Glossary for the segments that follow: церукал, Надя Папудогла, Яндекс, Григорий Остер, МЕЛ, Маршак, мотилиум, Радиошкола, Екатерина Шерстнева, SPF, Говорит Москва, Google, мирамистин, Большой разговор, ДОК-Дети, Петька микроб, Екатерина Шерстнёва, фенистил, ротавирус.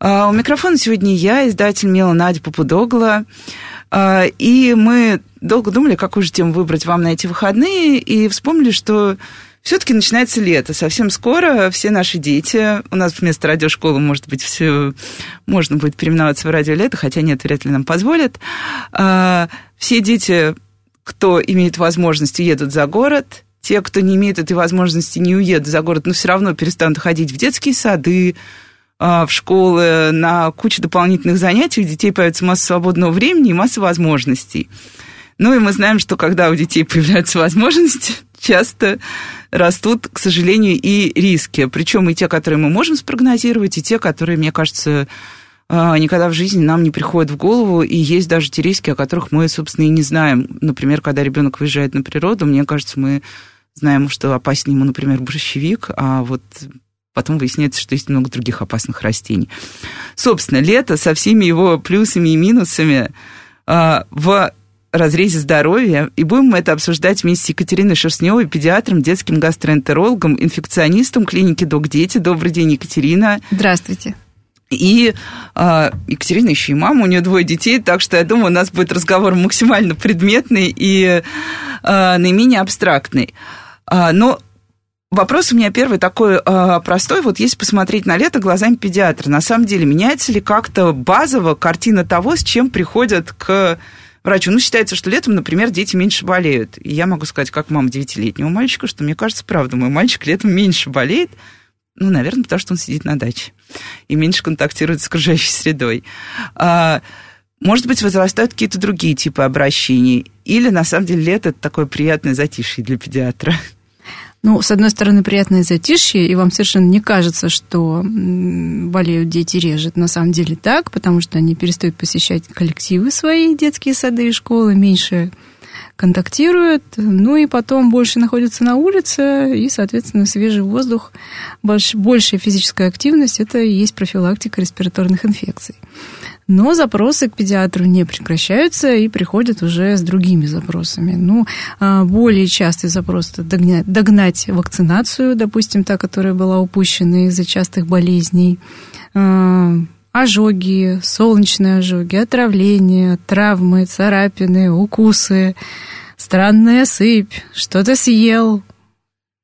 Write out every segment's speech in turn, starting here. У микрофона сегодня я, издатель «МЕЛа» Надя Папудогла. И мы долго думали, какую же тему выбрать вам на эти выходные, и вспомнили, что все-таки начинается лето. Совсем скоро все наши дети... У нас вместо радиошколы, может быть, все можно будет переименоваться в радиолето, хотя нет, вряд ли нам позволят. Все дети, кто имеет возможность, едут за город. Те, кто не имеет этой возможности, не уедут за город, но все равно перестанут ходить в детские сады, в школы, на кучу дополнительных занятий. У детей появится масса свободного времени и масса возможностей. Ну и мы знаем, что когда у детей появляются возможности, часто растут, к сожалению, и риски. Причем и те, которые мы можем спрогнозировать, и те, которые, мне кажется, никогда в жизни нам не приходят в голову. И есть даже те риски, о которых мы, собственно, и не знаем. Например, когда ребенок выезжает на природу, мне кажется, мы знаем, что опасен ему, например, борщевик, а вот... Потом выясняется, что есть много других опасных растений. Собственно, лето со всеми его плюсами и минусами в разрезе здоровья. И будем мы это обсуждать вместе с Екатериной Шерстневой, педиатром, детским гастроэнтерологом, инфекционистом клиники «ДОК-Дети». Добрый день, Екатерина. Здравствуйте. И Екатерина еще и мама, у нее двое детей, так что, я думаю, у нас будет разговор максимально предметный и наименее абстрактный. Но... Вопрос у меня первый такой простой. Вот если посмотреть на лето глазами педиатра, на самом деле меняется ли как-то базово картина того, с чем приходят к врачу? Ну, считается, что летом, например, дети меньше болеют. И я могу сказать, как мама 9-летнего мальчика, что, мне кажется, правда, мой мальчик летом меньше болеет. Ну, наверное, потому что он сидит на даче и меньше контактирует с окружающей средой. Может быть, возрастают какие-то другие типы обращений. Или, на самом деле, лето – это такое приятное затишье для педиатра. Ну, с одной стороны, приятное затишье, и вам совершенно не кажется, что болеют дети реже. Это на самом деле так, потому что они перестают посещать коллективы свои, детские сады и школы, меньше контактируют, ну и потом больше находятся на улице, и, соответственно, свежий воздух, большая физическая активность – это и есть профилактика респираторных инфекций. Но запросы к педиатру не прекращаются и приходят уже с другими запросами. Ну, более частый запрос – это догнать вакцинацию, допустим, та, которая была упущена из-за частых болезней, ожоги, солнечные ожоги, отравления, травмы, царапины, укусы, странная сыпь, что-то съел,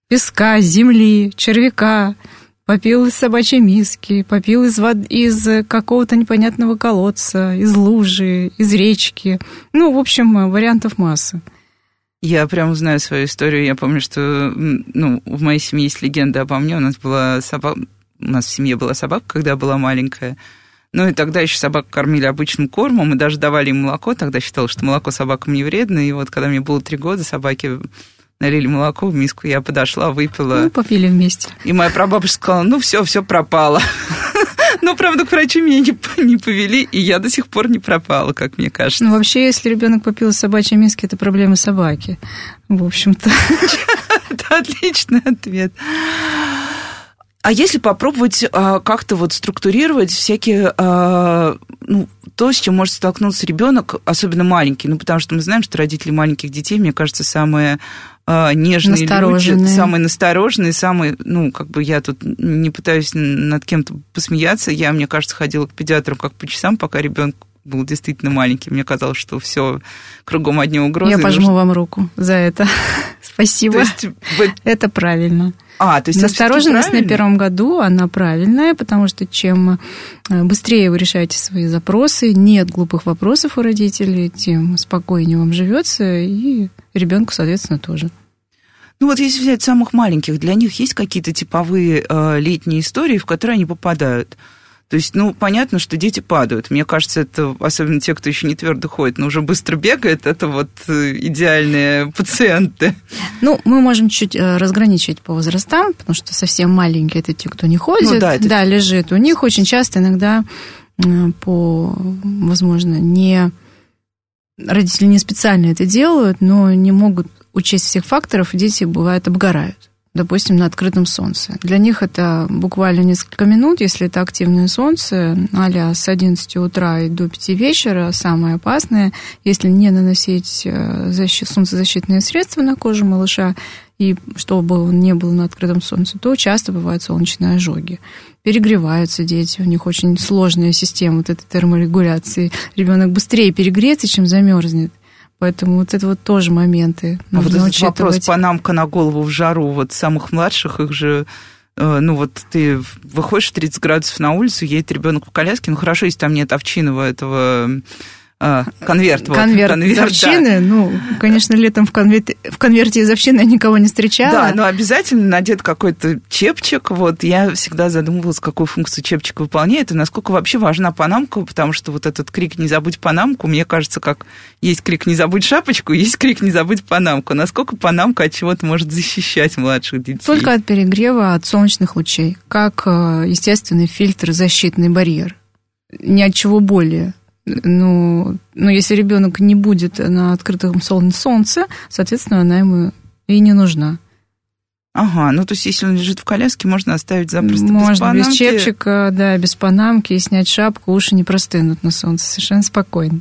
песка, земли, червяка. Попил из собачьей миски, попил из какого-то непонятного колодца, из лужи, из речки. Ну, в общем, вариантов масса. Я прям знаю свою историю. Я помню, что в моей семье есть легенда обо мне. У нас в семье была собака, когда я была маленькая. Ну, и тогда еще собак кормили обычным кормом, и даже давали им молоко. Тогда считалось, что молоко собакам не вредно. И вот, когда мне было 3 года, собаки... Налили молоко в миску, я подошла, выпила. Ну, попили вместе. И моя прабабушка сказала, все пропало. Но, правда, к врачу меня не повели, и я до сих пор не пропала, как мне кажется. Ну, вообще, если ребенок попил из собачьей миски, это проблема собаки. В общем-то. Это отличный ответ. А если попробовать как-то вот структурировать всякие, то, с чем может столкнуться ребенок, особенно маленький, потому что мы знаем, что родители маленьких детей, мне кажется, самые нежные люди, самые настороженные, самые, я тут не пытаюсь над кем-то посмеяться, я, мне кажется, ходила к педиатру как по часам, пока ребенок был действительно маленький. Мне казалось, что все кругом одни угрозы. Я пожму вам руку за это. Спасибо. Это правильно. Настороженность на 1-м году, она правильная, потому что чем быстрее вы решаете свои запросы, нет глупых вопросов у родителей, тем спокойнее вам живется, и ребенку, соответственно, тоже. Если взять самых маленьких, для них есть какие-то типовые летние истории, в которые они попадают? То есть, понятно, что дети падают. Мне кажется, это, особенно те, кто еще не твердо ходит, но уже быстро бегает, это вот идеальные пациенты. Мы можем чуть разграничить по возрастам, потому что совсем маленькие – это те, кто не ходит, лежит. У них очень часто иногда по, возможно, не Родители не специально это делают, но не могут учесть всех факторов, и дети, бывает, обгорают. Допустим, на открытом солнце. Для них это буквально несколько минут, если это активное солнце, а-ля с 11 утра и до 5 вечера, самое опасное, если не наносить солнцезащитные средства на кожу малыша, и чтобы он не был на открытом солнце, то часто бывают солнечные ожоги. Перегреваются дети, у них очень сложная система вот этой терморегуляции. Ребенок быстрее перегреется, чем замерзнет. Поэтому вот это вот тоже моменты нужно учитывать. А вот этот вопрос панамка на голову в жару, вот самых младших, их же, ты выходишь в 30 градусов на улицу, едет ребенок в коляске, хорошо, если там нет овчинного этого конверта. Конверт из овчины, да. Конечно, летом в конверте из овчины я никого не встречала. Да, но обязательно надет какой-то чепчик, я всегда задумывалась, какую функцию чепчик выполняет, и насколько вообще важна панамка, потому что вот этот крик «не забудь панамку», мне кажется, как есть крик «не забудь шапочку», есть крик «не забудь панамку». Насколько панамка от чего-то может защищать младших детей? Только от перегрева, от солнечных лучей, как естественный фильтр, защитный барьер. Ни от чего более. Но если ребенок не будет на открытом солнце, соответственно, она ему и не нужна. Ага, то есть если он лежит в коляске, можно оставить запросто без панамки. Можно без чепчика, да, без панамки, и снять шапку, уши не простынут на солнце, совершенно спокойно.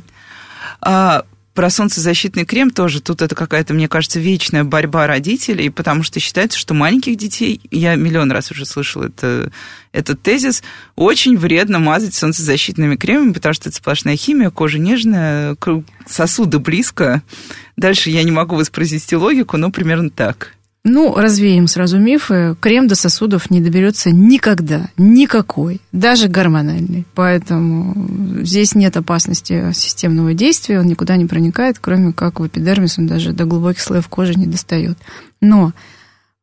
Про солнцезащитный крем тоже. Тут это какая-то, мне кажется, вечная борьба родителей, потому что считается, что маленьких детей, я миллион раз уже слышала этот тезис, очень вредно мазать солнцезащитными кремами, потому что это сплошная химия, кожа нежная, сосуды близко. Дальше я не могу воспроизвести логику, но примерно так. Развеем сразу мифы. Крем до сосудов не доберется никогда, никакой, даже гормональный. Поэтому здесь нет опасности системного действия, он никуда не проникает, кроме как в эпидермис, он даже до глубоких слоев кожи не достает. Но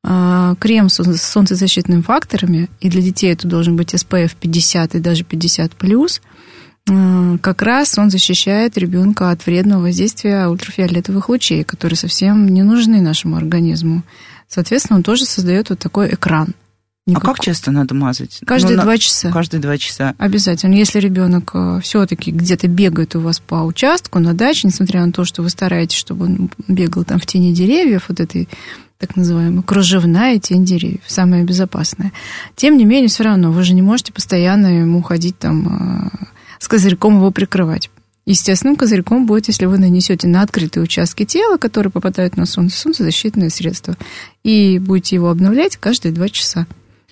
крем с солнцезащитными факторами, и для детей это должен быть SPF 50 и даже 50+, как раз он защищает ребенка от вредного воздействия ультрафиолетовых лучей, которые совсем не нужны нашему организму. Соответственно, он тоже создает вот такой экран. Никакой. А как часто надо мазать? Каждые 2 часа. Каждые 2 часа. Обязательно. Если ребенок все-таки где-то бегает у вас по участку, на даче, несмотря на то, что вы стараетесь, чтобы он бегал там в тени деревьев, вот этой так называемая кружевная тень деревьев, самая безопасная. Тем не менее, все равно вы же не можете постоянно ему ходить там с козырьком его прикрывать. Естественным козырьком будет, если вы нанесете на открытые участки тела, которые попадают на солнце, солнцезащитные средства, и будете его обновлять каждые 2 часа.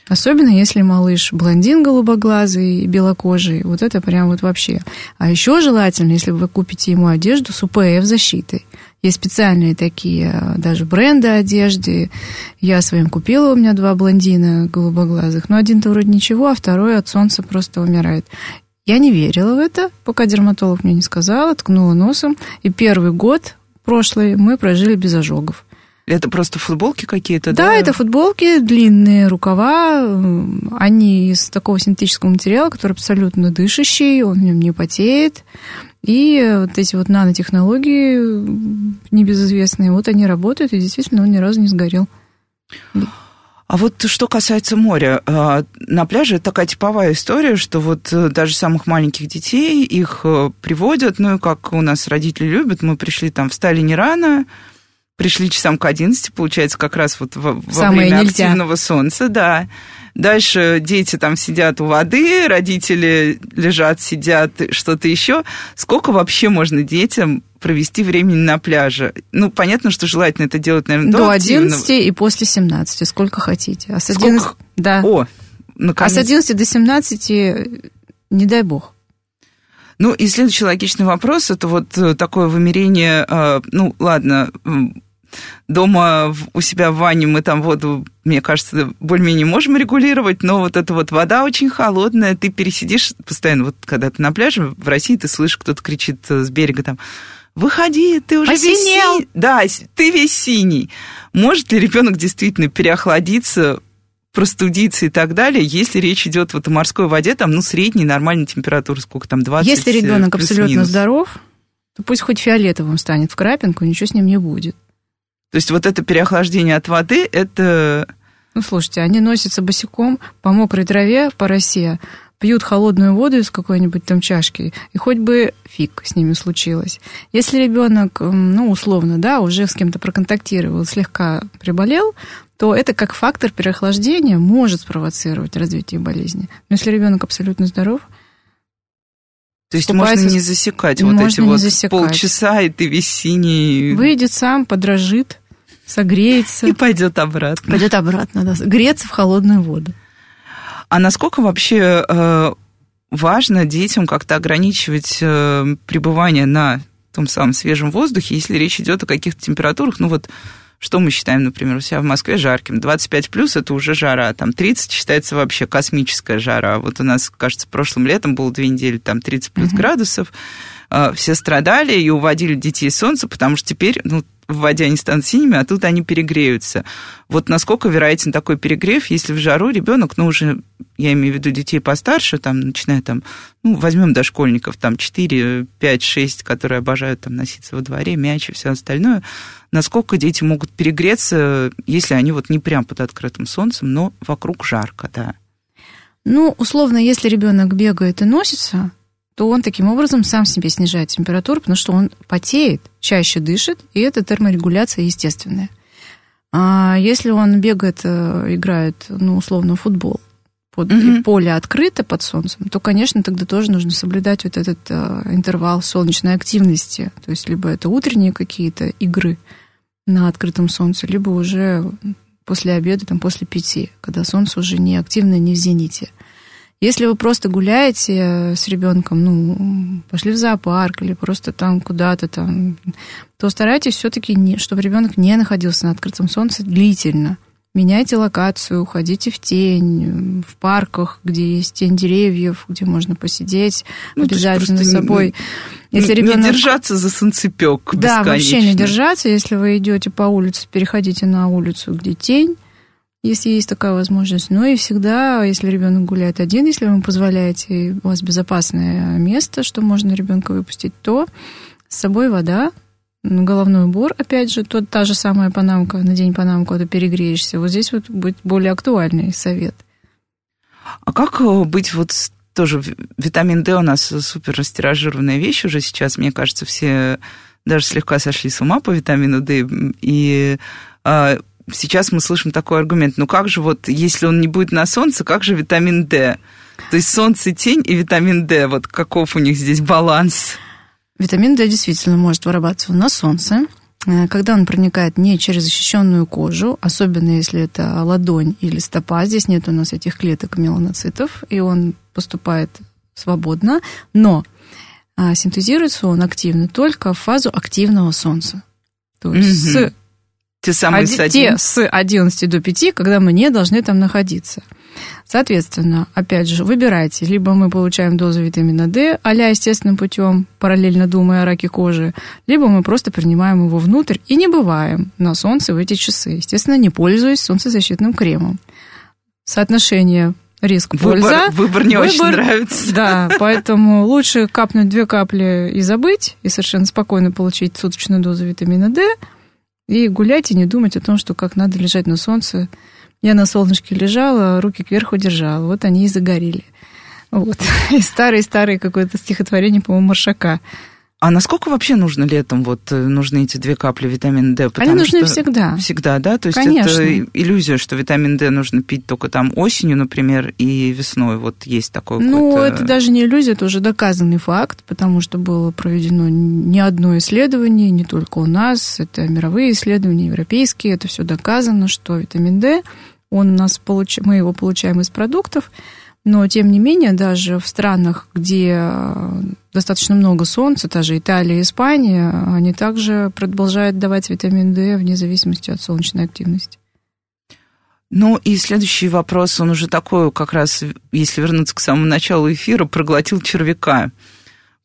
Особенно, если малыш блондин голубоглазый и белокожий. Вот это прям вообще. А еще желательно, если вы купите ему одежду с УПФ-защитой. Есть специальные такие даже бренды одежды. Я своим купила, у меня 2 блондина голубоглазых. Но один-то вроде ничего, а второй от солнца просто умирает. Я не верила в это, пока дерматолог мне не сказал, ткнула носом. И первый год прошлый мы прожили без ожогов. Это просто футболки какие-то, да? Да, это футболки, длинные рукава. Они из такого синтетического материала, который абсолютно дышащий, он в нем не потеет. И вот эти вот нанотехнологии небезызвестные, вот они работают, и действительно он ни разу не сгорел. А вот что касается моря, на пляже это такая типовая история, что даже самых маленьких детей их приводят, как у нас родители любят, мы пришли там, встали не рано, пришли часам к 11, получается, как раз во время активного солнца, да. Дальше дети там сидят у воды, родители лежат, сидят, что-то еще. Сколько вообще можно детям провести времени на пляже? Понятно, что желательно это делать, наверное, до 11 и после 17, сколько хотите. А с 11, да. А с 11 до 17, не дай бог. И следующий логичный вопрос, это вот такое вымирение, дома у себя в ванне мы там воду, мне кажется, более-менее можем регулировать, но вот эта вот вода очень холодная, ты пересидишь постоянно, когда ты на пляже, в России ты слышишь, кто-то кричит с берега там: выходи, ты уже посинел. Весь синий. Да, ты весь синий. Может ли ребенок действительно переохладиться, простудиться и так далее, если речь идет о морской воде, средняя нормальная температура, сколько там, 20 плюс-минус? Если ребенок абсолютно здоров, то пусть хоть фиолетовым станет в крапинку, ничего с ним не будет. То есть это переохлаждение от воды, это... Слушайте, они носятся босиком по мокрой траве, по росе, пьют холодную воду из какой-нибудь там чашки, и хоть бы фиг с ними случилось. Если ребенок, ну, условно, да, уже с кем-то проконтактировал, слегка приболел, то это как фактор переохлаждения может спровоцировать развитие болезни. Но если ребенок абсолютно здоров, то есть можно не засекать вот эти вот полчаса, и ты весь синий. Выйдет сам, подрожит, согреется. И пойдет обратно. Пойдет обратно, да. Греться в холодную воду. А насколько вообще важно детям как-то ограничивать пребывание на том самом свежем воздухе, если речь идет о каких-то температурах? Ну вот, что мы считаем, например, у себя в Москве жарким? 25+ – это уже жара, там 30 считается вообще космическая жара. Вот у нас, кажется, прошлым летом было 2 недели, там 30+ градусов. Все страдали и уводили детей с солнца, потому что теперь, ну, в воде они станут синими, а тут они перегреются. Вот насколько вероятен такой перегрев, если в жару ребенок, ну, уже, я имею в виду детей постарше, там, начиная там, ну, возьмем дошкольников, там, 4, 5, 6, которые обожают там носиться во дворе, мяч и все остальное, насколько дети могут перегреться, если они вот не прям под открытым солнцем, но вокруг жарко, да? Ну, условно, если ребенок бегает и носится, то он таким образом сам себе снижает температуру, потому что он потеет, чаще дышит, и эта терморегуляция естественная. А если он бегает, играет, ну, условно, футбол, и поле открыто под солнцем, то, конечно, тогда тоже нужно соблюдать вот этот интервал солнечной активности. То есть либо это утренние какие-то игры на открытом солнце, либо уже после обеда, там, после 5, когда солнце уже не активно, не в зените. Если вы просто гуляете с ребенком, ну, пошли в зоопарк или просто там куда-то там, то старайтесь все-таки, чтобы ребенок не находился на открытом солнце длительно. Меняйте локацию, уходите в тень, в парках, где есть тень деревьев, где можно посидеть, ну, обязательно с собой. Если ребенок... Не держаться за солнцепек бесконечно. Да, вообще не держаться. Если вы идете по улице, переходите на улицу, где тень, если есть такая возможность. Ну и всегда, если ребенок гуляет один, если вы ему позволяете, и у вас безопасное место, что можно ребенка выпустить, то с собой вода, головной убор, опять же, то та же самая панамка, надень панамку, а то перегреешься. Вот здесь вот будет более актуальный совет. А как быть вот тоже... Витамин D у нас супер растиражированная вещь уже сейчас. Мне кажется, все даже слегка сошли с ума по витамину D. И... сейчас мы слышим такой аргумент. Ну как же вот, если он не будет на солнце, как же витамин D? То есть солнце, тень и витамин D. Вот каков у них здесь баланс? Витамин D действительно может вырабатываться на солнце, когда он проникает не через защищенную кожу, особенно если это ладонь или стопа. Здесь нет у нас этих клеток меланоцитов, и он поступает свободно. Но синтезируется он активно только в фазу активного солнца. То есть с... Те с 11 до 5, когда мы не должны там находиться. Соответственно, опять же, выбирайте. Либо мы получаем дозу витамина D а-ля естественным путем, параллельно думая о раке кожи, либо мы просто принимаем его внутрь и не бываем на солнце в эти часы. Естественно, не пользуясь солнцезащитным кремом. Соотношение риск-польза. Выбор не очень нравится. Да, поэтому лучше капнуть 2 капли и забыть, и совершенно спокойно получить суточную дозу витамина D, и гулять, и не думать о том, что как надо лежать на солнце. Я на солнышке лежала, руки кверху держала. Вот они и загорели. Вот. И старое-старое какое-то стихотворение, по-моему, Маршака. А насколько вообще нужно летом, вот, нужны эти 2 капли витамина D? Потому они нужны всегда. Всегда, да? То есть конечно, это иллюзия, что витамин D нужно пить только там осенью, например, и весной. Вот есть такое. Ну, какое-то... это даже не иллюзия, это уже доказанный факт, потому что было проведено не одно исследование, не только у нас, это мировые исследования, европейские, это все доказано, что витамин D, он у нас мы его получаем из продуктов. Но, тем не менее, даже в странах, где достаточно много солнца, та же Италия и Испания, они также продолжают давать витамин D вне зависимости от солнечной активности. Ну, и следующий вопрос, он уже такой, как раз, если вернуться к самому началу эфира, проглотил червяка.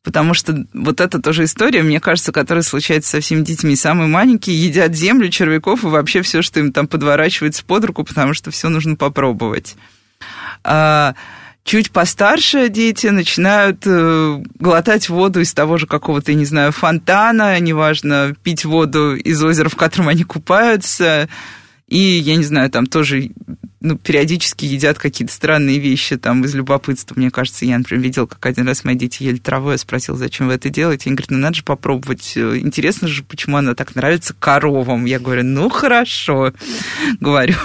Потому что вот это тоже история, мне кажется, которая случается со всеми детьми. Самые маленькие едят землю, червяков и вообще все, что им там подворачивается под руку, потому что все нужно попробовать. Чуть постарше дети начинают глотать воду из того же какого-то, я не знаю, фонтана, неважно, пить воду из озера, в котором они купаются, И, я не знаю, там тоже периодически едят какие-то странные вещи там из любопытства. Мне кажется, я, например, видела, как один раз мои дети ели траву, я спросила, зачем вы это делаете. Они говорят, надо же попробовать. Интересно же, почему она так нравится коровам. Я говорю, хорошо, говорю.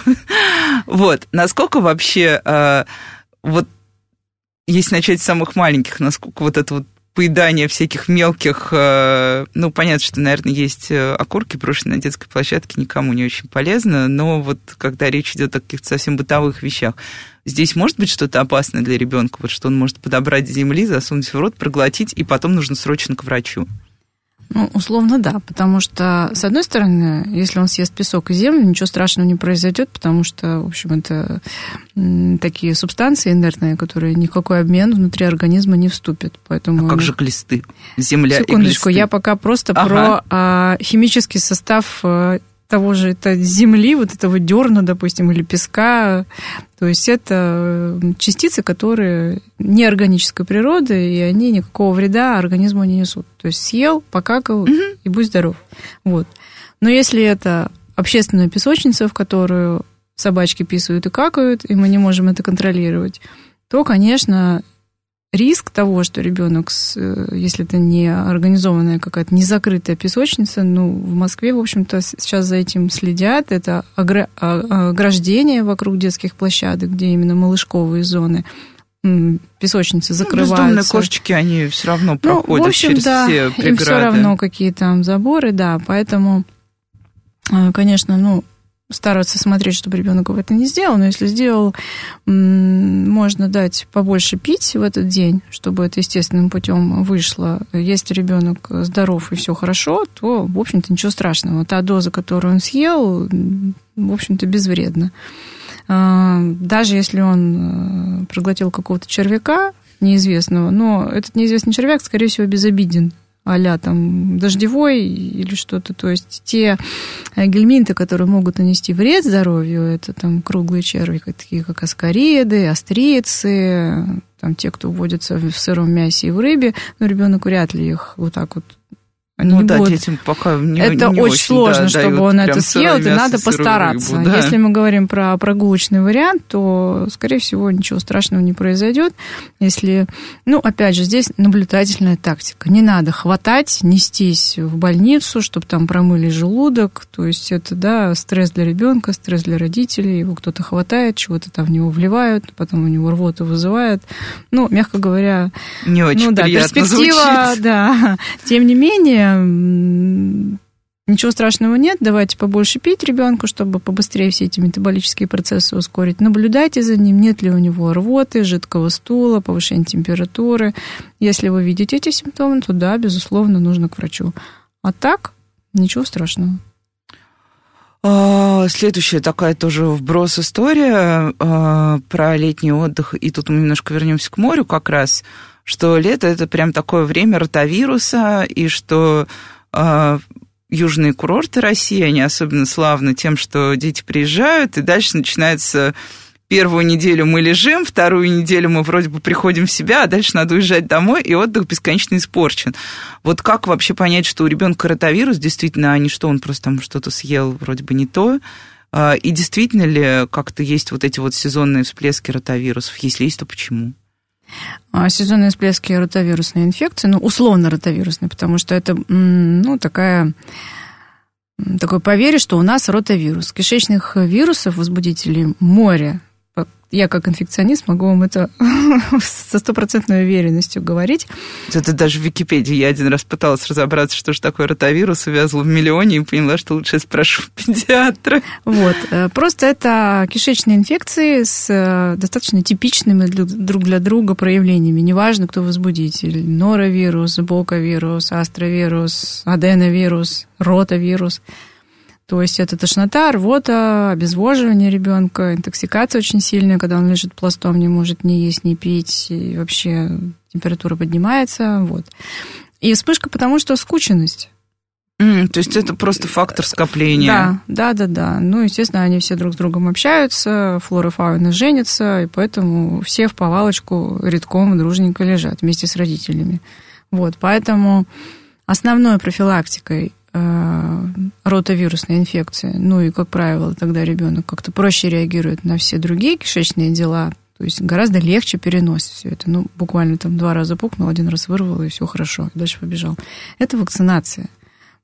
Вот, насколько вообще, вот если начать с самых маленьких, насколько вот это вот поедание всяких мелких... понятно, что, наверное, есть окурки, брошенные на детской площадке, никому не очень полезно, но вот когда речь идет о каких-то совсем бытовых вещах, здесь может быть что-то опасное для ребенка, вот что он может подобрать с земли, засунуть в рот, проглотить, и потом нужно срочно к врачу? Условно, да, потому что, с одной стороны, если он съест песок и землю, ничего страшного не произойдет, потому что, в общем, это такие субстанции инертные, которые никакой обмен внутри организма не вступит. Поэтому как же глисты? Земля и глисты? Секундочку, я пока просто про химический состав того же земли, вот этого дерна, допустим, или песка. То есть это частицы, которые неорганической природы, и они никакого вреда организму не несут. То есть съел, покакал, и будь здоров. Вот. Но если это общественная песочница, в которую собачки писают и какают, и мы не можем это контролировать, то, конечно, риск того, что ребенок, если это не организованная какая-то незакрытая песочница, в Москве, в общем-то, сейчас за этим следят. Это ограждение вокруг детских площадок, где именно малышковые зоны, песочницы закрываются. Бездомные кошечки, они все равно проходят через все преграды. Им все равно какие там заборы, поэтому, конечно, стараться смотреть, чтобы ребенок это не сделал, но если сделал, можно дать побольше пить в этот день, чтобы это естественным путем вышло. Если ребенок здоров и все хорошо, то, в общем-то, ничего страшного. Та доза, которую он съел, в общем-то, безвредна. Даже если он проглотил какого-то червяка неизвестного, но этот неизвестный червяк, скорее всего, безобиден. А-ля там дождевой или что-то. То есть те гельминты, которые могут нанести вред здоровью, это там круглые черви, такие как аскариды, острицы, там те, кто водятся в сыром мясе и в рыбе, но ребенок вряд ли их вот так вот. Детям пока не очень сложно, чтобы он это съел, и надо постараться. Рыбу, Если мы говорим про прогулочный вариант, то, скорее всего, ничего страшного не произойдет. Если, опять же, здесь наблюдательная тактика. Не надо хватать, нестись в больницу, чтобы там промыли желудок. То есть это, стресс для ребенка, стресс для родителей. Его кто-то хватает, чего-то там в него вливают, потом у него рвоту вызывает. Мягко говоря, не очень приятно звучит. Перспектива. Тем не менее, ничего страшного нет, давайте побольше пить ребенку, чтобы побыстрее все эти метаболические процессы ускорить. Наблюдайте за ним, нет ли у него рвоты, жидкого стула, повышения температуры. Если вы видите эти симптомы, то безусловно, нужно к врачу. А так, ничего страшного. Следующая такая тоже вброс история про летний отдых. И тут мы немножко вернемся к морю как раз. Что лето – это прям такое время ротавируса, и что южные курорты России, они особенно славны тем, что дети приезжают, и дальше начинается первую неделю мы лежим, вторую неделю мы вроде бы приходим в себя, а дальше надо уезжать домой, и отдых бесконечно испорчен. Вот как вообще понять, что у ребенка ротавирус действительно, а не что он просто там что-то съел вроде бы не то, и действительно ли как-то есть вот эти вот сезонные всплески ротавирусов? Если есть, то почему? Сезонные всплески ротавирусной инфекции, условно ротавирусной, потому что это, такое поверье, что у нас ротавирус. Кишечных вирусов, возбудителей море. Я как инфекционист могу вам это со стопроцентной уверенностью говорить. Это даже в Википедии. Я один раз пыталась разобраться, что же такое ротавирус, увязла в миллионе и поняла, что лучше я спрошу педиатра. Вот. Просто это кишечные инфекции с достаточно типичными друг для друга проявлениями. Неважно, кто возбудитель. Норовирус, боковирус, астровирус, аденовирус, ротавирус. То есть это тошнота, рвота, обезвоживание ребенка, интоксикация очень сильная, когда он лежит пластом, не может ни есть, ни пить, и вообще температура поднимается. Вот. И вспышка, потому что скученность. То есть это просто фактор скопления. Да. Естественно, они все друг с другом общаются, флора фауна женятся, и поэтому все в повалочку рядком дружненько лежат вместе с родителями. Вот, поэтому основной профилактикой ротовирусной инфекции. Ну и, как правило, тогда ребенок как-то проще реагирует на все другие кишечные дела. То есть гораздо легче переносит все это. Ну, буквально там 2 раза пукнул, 1 раз вырвал, и все хорошо. Дальше побежал. Это вакцинация.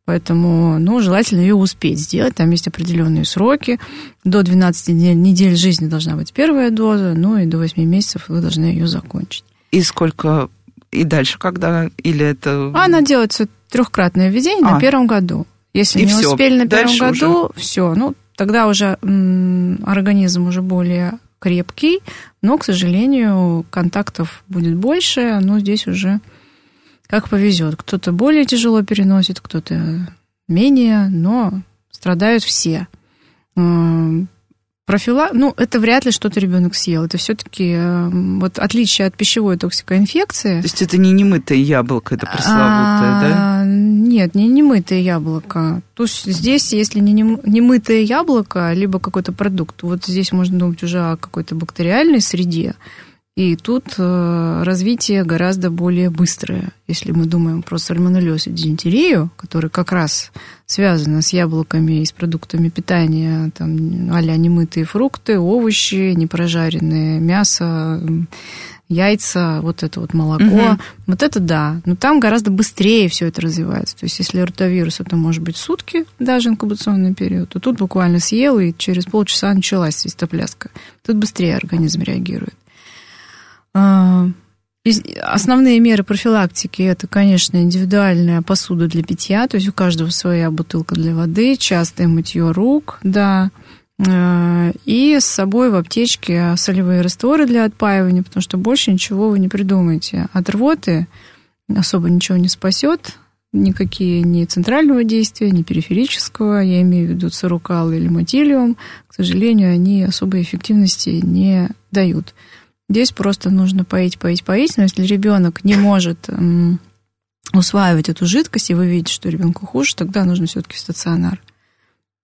Поэтому, ну, желательно ее успеть сделать. Там есть определенные сроки. До 12 недель жизни должна быть первая доза, ну и до 8 месяцев вы должны ее закончить. И сколько... И дальше когда? Или это... Она делается трехкратное введение на первом году. Если не все. Успели на первом дальше году, уже... все. Ну, тогда уже организм уже более крепкий, но, к сожалению, контактов будет больше, но здесь уже... Как повезет. Кто-то более тяжело переносит, кто-то менее, но страдают все. Ну, это вряд ли что-то ребенок съел. Это все-таки вот отличие от пищевой токсикоинфекции. То есть это не немытое яблоко, это пресловутое, да? Нет, не немытое яблоко. То есть здесь, если не немытое яблоко, либо какой-то продукт, вот здесь можно думать уже о какой-то бактериальной среде. И тут развитие гораздо более быстрое. Если мы думаем про сальмонеллез и дизентерию, которые как раз связаны с яблоками и с продуктами питания, там, а-ля немытые фрукты, овощи, непрожаренное мясо, яйца, вот это вот молоко. Угу. Вот это да. Но там гораздо быстрее все это развивается. То есть если ротавирус, это может быть сутки, даже инкубационный период, то тут буквально съел, и через полчаса началась свистопляска. Тут быстрее организм реагирует. Основные меры профилактики — это, конечно, индивидуальная посуда для питья, то есть у каждого своя бутылка для воды, частое мытье рук, да, и с собой в аптечке солевые растворы для отпаивания, потому что больше ничего вы не придумаете. От рвоты особо ничего не спасет, никакие ни центрального действия, ни периферического, я имею в виду церукал или мотилиум, к сожалению, они особой эффективности не дают. Здесь просто нужно поить. Но если ребенок не может усваивать эту жидкость, и вы видите, что ребенку хуже, тогда нужно все-таки в стационар.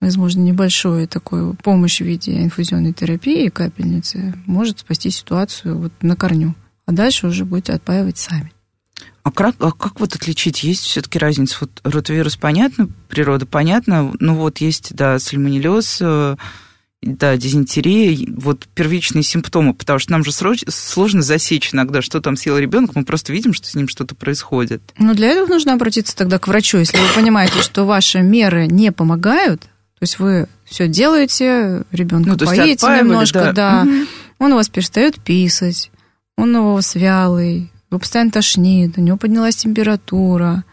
Возможно, небольшая такая помощь в виде инфузионной терапии и капельницы может спасти ситуацию вот на корню. А дальше уже будете отпаивать сами. А как вот отличить? Есть все-таки разница? Вот ротавирус понятно, природа понятна, но вот есть, да, сальмонеллез, да, дизентерия, вот первичные симптомы, потому что нам же сложно засечь иногда, что там съел ребенок, мы просто видим, что с ним что-то происходит. Но для этого нужно обратиться тогда к врачу, если вы понимаете, что ваши меры не помогают, то есть вы все делаете, ребенка поите немножко, да. Угу. Он у вас перестает писать, он у вас вялый, его постоянно тошнит, у него поднялась температура.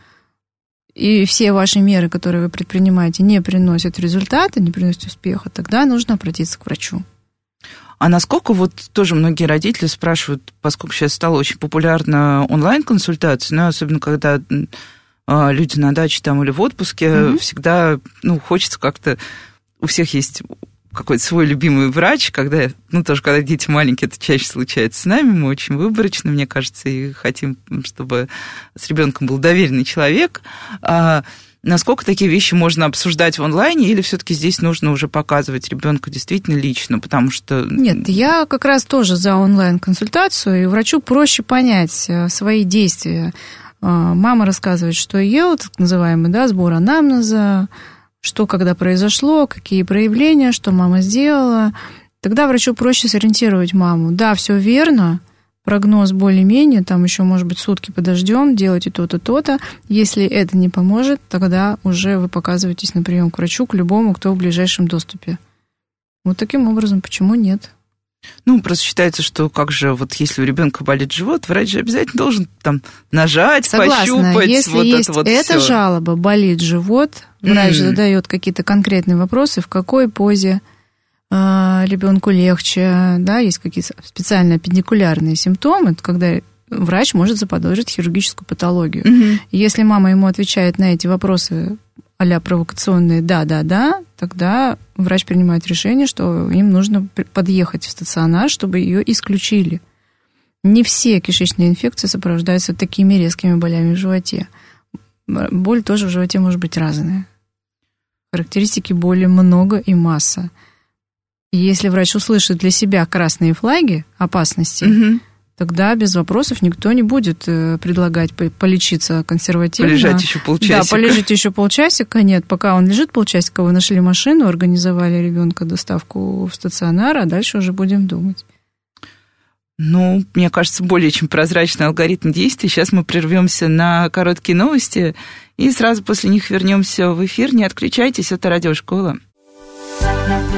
И все ваши меры, которые вы предпринимаете, не приносят результата, не приносят успеха, тогда нужно обратиться к врачу. А насколько, вот тоже многие родители спрашивают, поскольку сейчас стала очень популярна онлайн-консультация, но особенно когда люди на даче там или в отпуске, всегда, ну, хочется как-то... У всех есть какой-то свой любимый врач, когда, ну, тоже когда дети маленькие, это чаще случается с нами, мы очень выборочны, мне кажется, и хотим, чтобы с ребенком был доверенный человек. А насколько такие вещи можно обсуждать в онлайне, или все-таки здесь нужно уже показывать ребенку действительно лично, потому что... Нет, я как раз тоже за онлайн-консультацию, и врачу проще понять свои действия. Мама рассказывает, что ела, так называемый, да, сбор анамнеза, что когда произошло, какие проявления, что мама сделала. Тогда врачу проще сориентировать маму. Да, все верно, прогноз более-менее, там еще, может быть, сутки подождем, делайте то-то, то-то. Если это не поможет, тогда уже вы показываетесь на прием к врачу, к любому, кто в ближайшем доступе. Вот таким образом, почему нет? Ну, просто считается, что как же, вот если у ребенка болит живот, врач же обязательно должен там нажать, согласна, пощупать. Если вот есть это вот эта все. Жалоба, болит живот, врач задает какие-то конкретные вопросы, в какой позе ребенку легче, да, есть какие-то специальные аппендикулярные симптомы, когда врач может заподозрить хирургическую патологию. Если мама ему отвечает на эти вопросы а-ля провокационные «да-да-да», тогда врач принимает решение, что им нужно подъехать в стационар, чтобы ее исключили. Не все кишечные инфекции сопровождаются такими резкими болями в животе. Боль тоже в животе может быть разная. Характеристики боли много и масса. Если врач услышит для себя красные флаги опасности, тогда без вопросов никто не будет предлагать полечиться консервативно. Полежать еще полчасика. Да, полежать еще полчасика. Нет, пока он лежит полчасика, вы нашли машину, организовали ребенка доставку в стационар, а дальше уже будем думать. Ну, мне кажется, более чем прозрачный алгоритм действий. Сейчас мы прервемся на короткие новости и сразу после них вернемся в эфир. Не отключайтесь, это Радиошкола.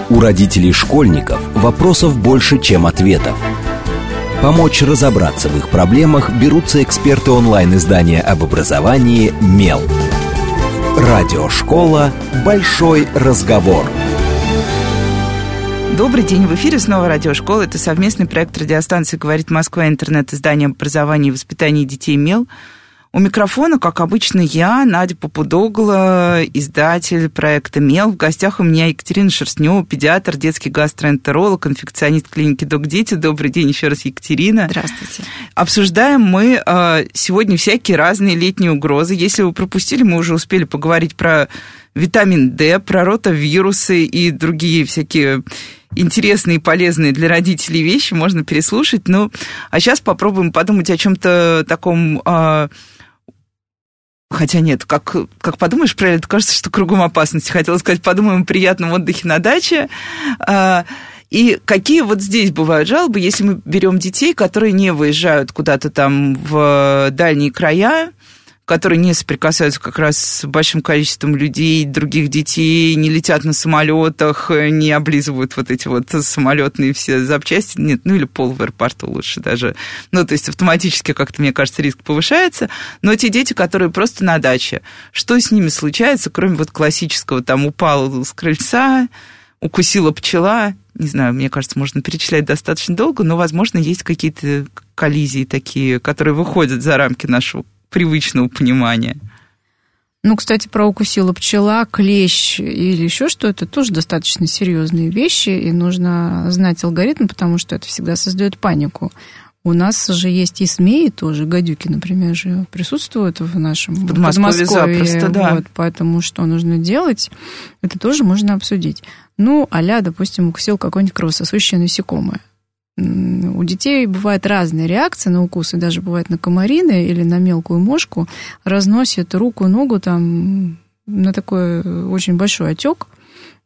У родителей школьников вопросов больше, чем ответов. Помочь разобраться в их проблемах берутся эксперты онлайн-издания об образовании «МЕЛ». Радиошкола «Большой разговор». Добрый день, в эфире снова Радиошкола. Это совместный проект радиостанции «Говорит Москва» и интернет-издания об образовании и воспитании детей «МЕЛ». У микрофона, как обычно, я, Надя Папудогла, издатель проекта «МЕЛ». В гостях у меня Екатерина Шерстнева, педиатр, детский гастроэнтеролог, инфекционист клиники «ДОК-Дети». Добрый день еще раз, Екатерина. Здравствуйте. Обсуждаем мы сегодня всякие разные летние угрозы. Если вы пропустили, мы уже успели поговорить про витамин D, про ротавирусы и другие всякие интересные и полезные для родителей вещи. Можно переслушать. Ну, а сейчас попробуем подумать о чем-то таком... Хотя нет, как подумаешь про это, кажется, что кругом опасности. Хотела сказать, подумаем о приятном отдыхе на даче. И какие вот здесь бывают жалобы, если мы берем детей, которые не выезжают куда-то там в дальние края, которые не соприкасаются как раз с большим количеством людей, других детей, не летят на самолетах, не облизывают вот эти вот самолетные все запчасти, нет, ну или пол в аэропорту лучше даже. Ну, то есть автоматически как-то, мне кажется, риск повышается. Но те дети, которые просто на даче, что с ними случается, кроме вот классического, там, упал с крыльца, укусила пчела, не знаю, мне кажется, можно перечислять достаточно долго, но, возможно, есть какие-то коллизии такие, которые выходят за рамки нашего привычного понимания. Ну, кстати, про укусила пчела, клещ или еще что-то, тоже достаточно серьезные вещи, и нужно знать алгоритм, потому что это всегда создает панику. У нас же есть и змеи тоже, гадюки, например, же присутствуют в нашем в Подмосковье. Запросто, да. Вот, поэтому что нужно делать, это тоже можно обсудить. Ну, а-ля, допустим, укусил какое-нибудь кровососущее насекомое. У детей бывают разные реакции на укусы, даже бывает на комарины или на мелкую мошку, разносят руку, ногу там, на такой очень большой отек.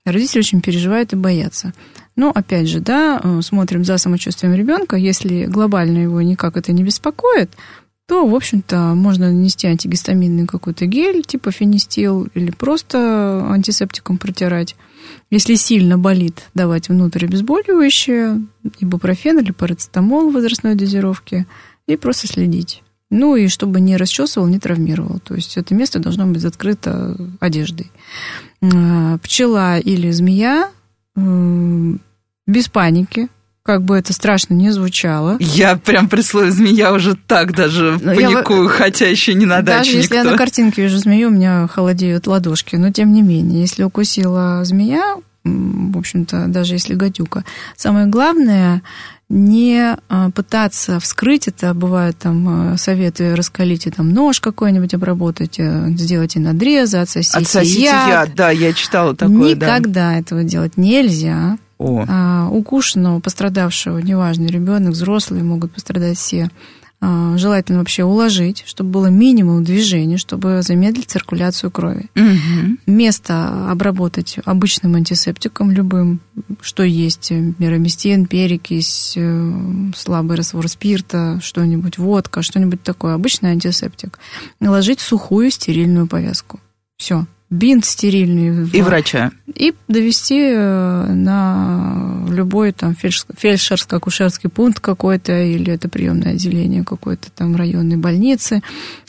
Родители очень переживают и боятся. Но, опять же, да, смотрим за самочувствием ребенка. Если глобально его никак это не беспокоит, то, в общем-то, можно нанести антигистаминный какой-то гель, типа фенистил, или просто антисептиком протирать. Если сильно болит, давать внутрь обезболивающее, ибупрофен или парацетамол в возрастной дозировке, и просто следить. Ну, и чтобы не расчесывал, не травмировал. То есть это место должно быть закрыто одеждой. Пчела или змея без паники. Как бы это страшно не звучало. Я прям при слове «змея» уже так даже паникую, хотя еще не на даче. Даже если я на картинке вижу змею, у меня холодеют ладошки. Но тем не менее, если укусила змея, в общем-то, даже если гадюка, самое главное не пытаться вскрыть это. Бывают там советы: раскалите там нож какой-нибудь, обработать, сделайте надрезы, отсосите яд. Да, я читала такое. Никогда этого делать нельзя. Укушенного, пострадавшего, неважно, ребенок, взрослые могут пострадать все, желательно вообще уложить, чтобы было минимум движения, чтобы замедлить циркуляцию крови. Угу. Место обработать обычным антисептиком любым, что есть, мирамистин, перекись, слабый раствор спирта, что-нибудь, водка, что-нибудь такое, обычный антисептик. Наложить сухую стерильную повязку. Все. Бинт стерильный. И врача. И довести на любой там фельдшерско-акушерский пункт какой-то, или это приемное отделение какой-то там районной больницы,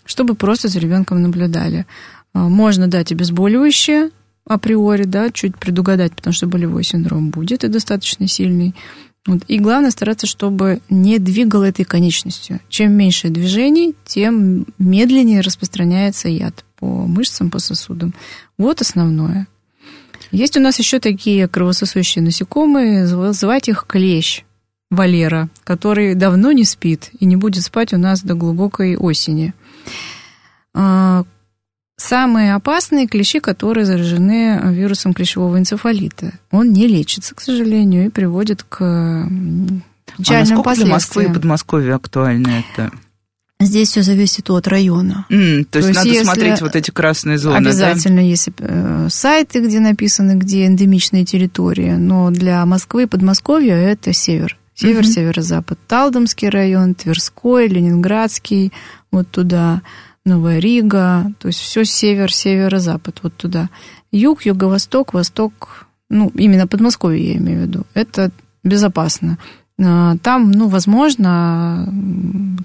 чтобы просто за ребенком наблюдали. Можно дать обезболивающее априори, да, чуть предугадать, потому что болевой синдром будет и достаточно сильный. Вот. И главное стараться, чтобы не двигало этой конечностью. Чем меньше движений, тем медленнее распространяется яд по мышцам, по сосудам. Вот основное. Есть у нас еще такие кровососущие насекомые, звать их клещ, Валера, который давно не спит и не будет спать у нас до глубокой осени. Самые опасные клещи, которые заражены вирусом клещевого энцефалита. Он не лечится, к сожалению, и приводит к А насколько для Москвы и Подмосковья актуально это? Здесь все зависит от района. То есть надо если... смотреть вот эти красные зоны. Обязательно, да? Есть сайты, где написаны, где эндемичные территории. Но для Москвы и Подмосковья это север. Север, mm-hmm. северо-запад. Талдомский район, Тверской, Ленинградский, вот туда, Новая Рига. То есть все север, северо-запад, вот туда. Юг, юго-восток, восток, ну, именно Подмосковье я имею в виду. Это безопасно. Там, ну, возможно,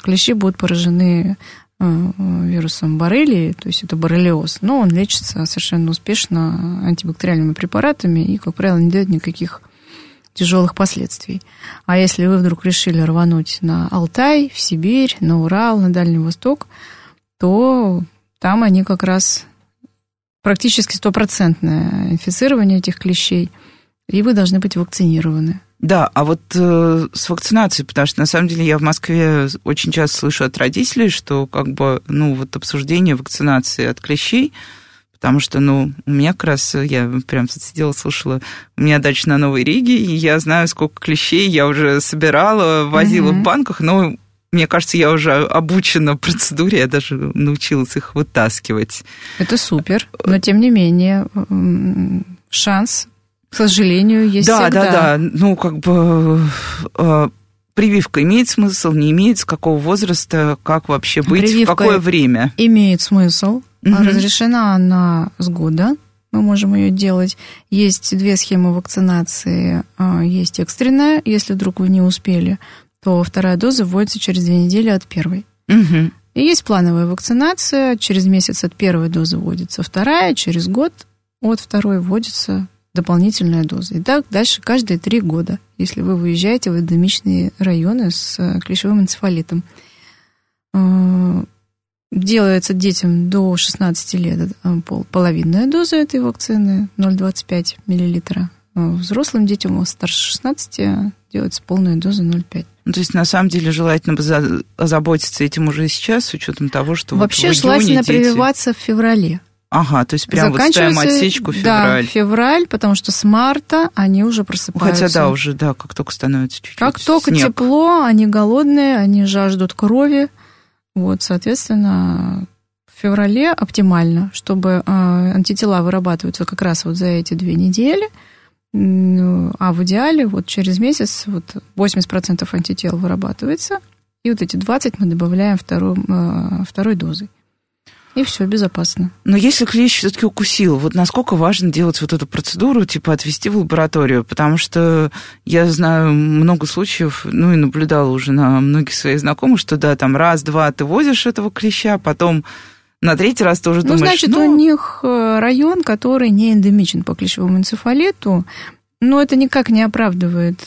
клещи будут поражены вирусом боррелии, то есть это боррелиоз, но он лечится совершенно успешно антибактериальными препаратами и, как правило, не дает никаких тяжелых последствий. А если вы вдруг решили рвануть на Алтай, в Сибирь, на Урал, на Дальний Восток, то там они как раз практически стопроцентное инфицирование этих клещей, и вы должны быть вакцинированы. Да, а вот с вакцинацией, потому что, на самом деле, я в Москве очень часто слышу от родителей, что, как бы, ну, вот обсуждение вакцинации от клещей, потому что, ну, у меня как раз, я прям сидела, слушала, у меня дача на Новой Риге, и я знаю, сколько клещей я уже собирала, возила в банках, но, мне кажется, я уже обучена процедуре, я даже научилась их вытаскивать. Это супер, но, тем не менее, шанс... К сожалению, есть всегда. Да. Ну, как бы прививка имеет смысл, не имеет, с какого возраста, как вообще быть, прививка в какое время? Имеет смысл. Mm-hmm. Разрешена она с года, мы можем ее делать. Есть две схемы вакцинации. Есть экстренная, если вдруг вы не успели, то вторая доза вводится через 2 недели от первой. Mm-hmm. И есть плановая вакцинация. Через месяц от первой дозы вводится вторая, через год от второй вводится дополнительная доза. И так дальше каждые 3 года, если вы выезжаете в эндемичные районы с клещевым энцефалитом. Делается детям до 16 лет половинная доза этой вакцины, 0,25 мл. Взрослым детям старше 16 делается полная доза 0,5. Ну, то есть, на самом деле, желательно озаботиться этим уже сейчас, с учетом того, что... Вообще, вот в июне желательно прививаться в феврале. Ага, то есть прям вот ставим отсечку в февраль. Да, февраль, потому что с марта они уже просыпаются. Хотя да, уже, да, как только становится чуть-чуть снег. Как только тепло, они голодные, они жаждут крови. Вот, соответственно, в феврале оптимально, чтобы антитела вырабатываются как раз вот за эти 2 недели, а в идеале вот через месяц вот 80% антител вырабатывается, и вот эти 20 мы добавляем второй дозой. И все, безопасно. Но если клещ все-таки укусил, вот насколько важно делать вот эту процедуру, типа отвезти в лабораторию? Потому что я знаю много случаев, ну и наблюдала уже на многих своих знакомых, что да, там раз-два ты возишь этого клеща, потом на 3-й раз ты уже думаешь... Ну, значит, у них район, который не эндемичен по клещевому энцефалиту, но это никак не оправдывает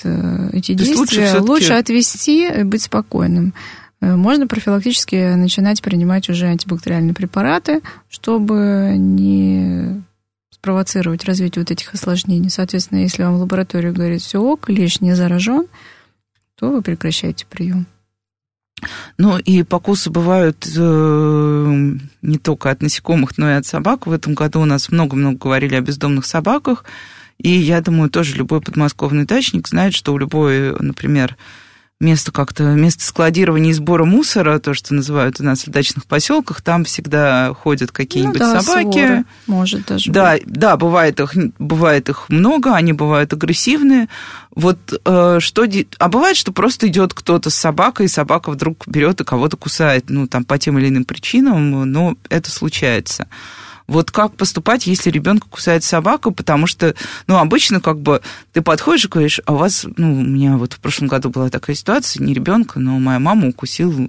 эти действия. Лучше отвезти, быть спокойным. Можно профилактически начинать принимать уже антибактериальные препараты, чтобы не спровоцировать развитие вот этих осложнений. Соответственно, если вам в лаборатории говорит все ок, клещ не заражен, то вы прекращаете прием. Ну и покусы бывают не только от насекомых, но и от собак. В этом году у нас много-много говорили о бездомных собаках. И я думаю, тоже любой подмосковный дачник знает, что у любой, например, место складирования и сбора мусора, то, что называют у нас в дачных поселках, там всегда ходят какие-нибудь собаки. Своры, может даже. Да, бывает их много, они бывают агрессивные. Вот что... А бывает, что просто идет кто-то с собакой, и собака вдруг берет и кого-то кусает, ну, там, по тем или иным причинам, но это случается. Вот как поступать, если ребенка кусает собака, потому что, ну, обычно как бы ты подходишь и говоришь, а у вас, ну, у меня вот в прошлом году была такая ситуация, не ребенка, но моя мама укусила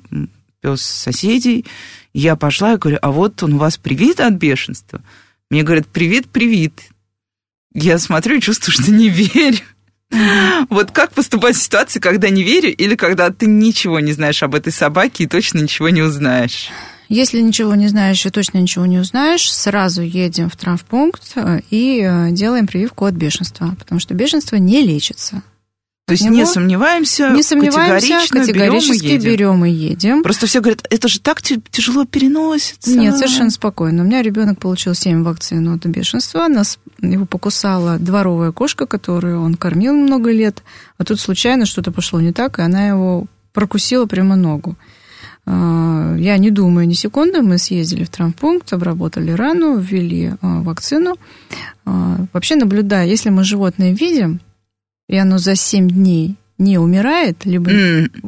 пёс соседей, я пошла и говорю, а вот он у вас привит от бешенства? Мне говорят, привит. Я смотрю и чувствую, что не верю. Вот как поступать в ситуации, когда не верю, или когда ты ничего не знаешь об этой собаке и точно ничего не узнаешь? Если ничего не знаешь и точно ничего не узнаешь, сразу едем в травмпункт и делаем прививку от бешенства, потому что бешенство не лечится. То есть не сомневаемся, категорически берем и едем. Просто все говорят, это же так тяжело переносится. Нет, совершенно спокойно. У меня ребенок получил 7 вакцин от бешенства. Его покусала дворовая кошка, которую он кормил много лет. А тут случайно что-то пошло не так, и она его прокусила прямо ногу. Я не думаю ни секунды. Мы съездили в травмпункт, обработали рану, ввели вакцину. Вообще, наблюдая, если мы животное видим, и оно за 7 дней не умирает, либо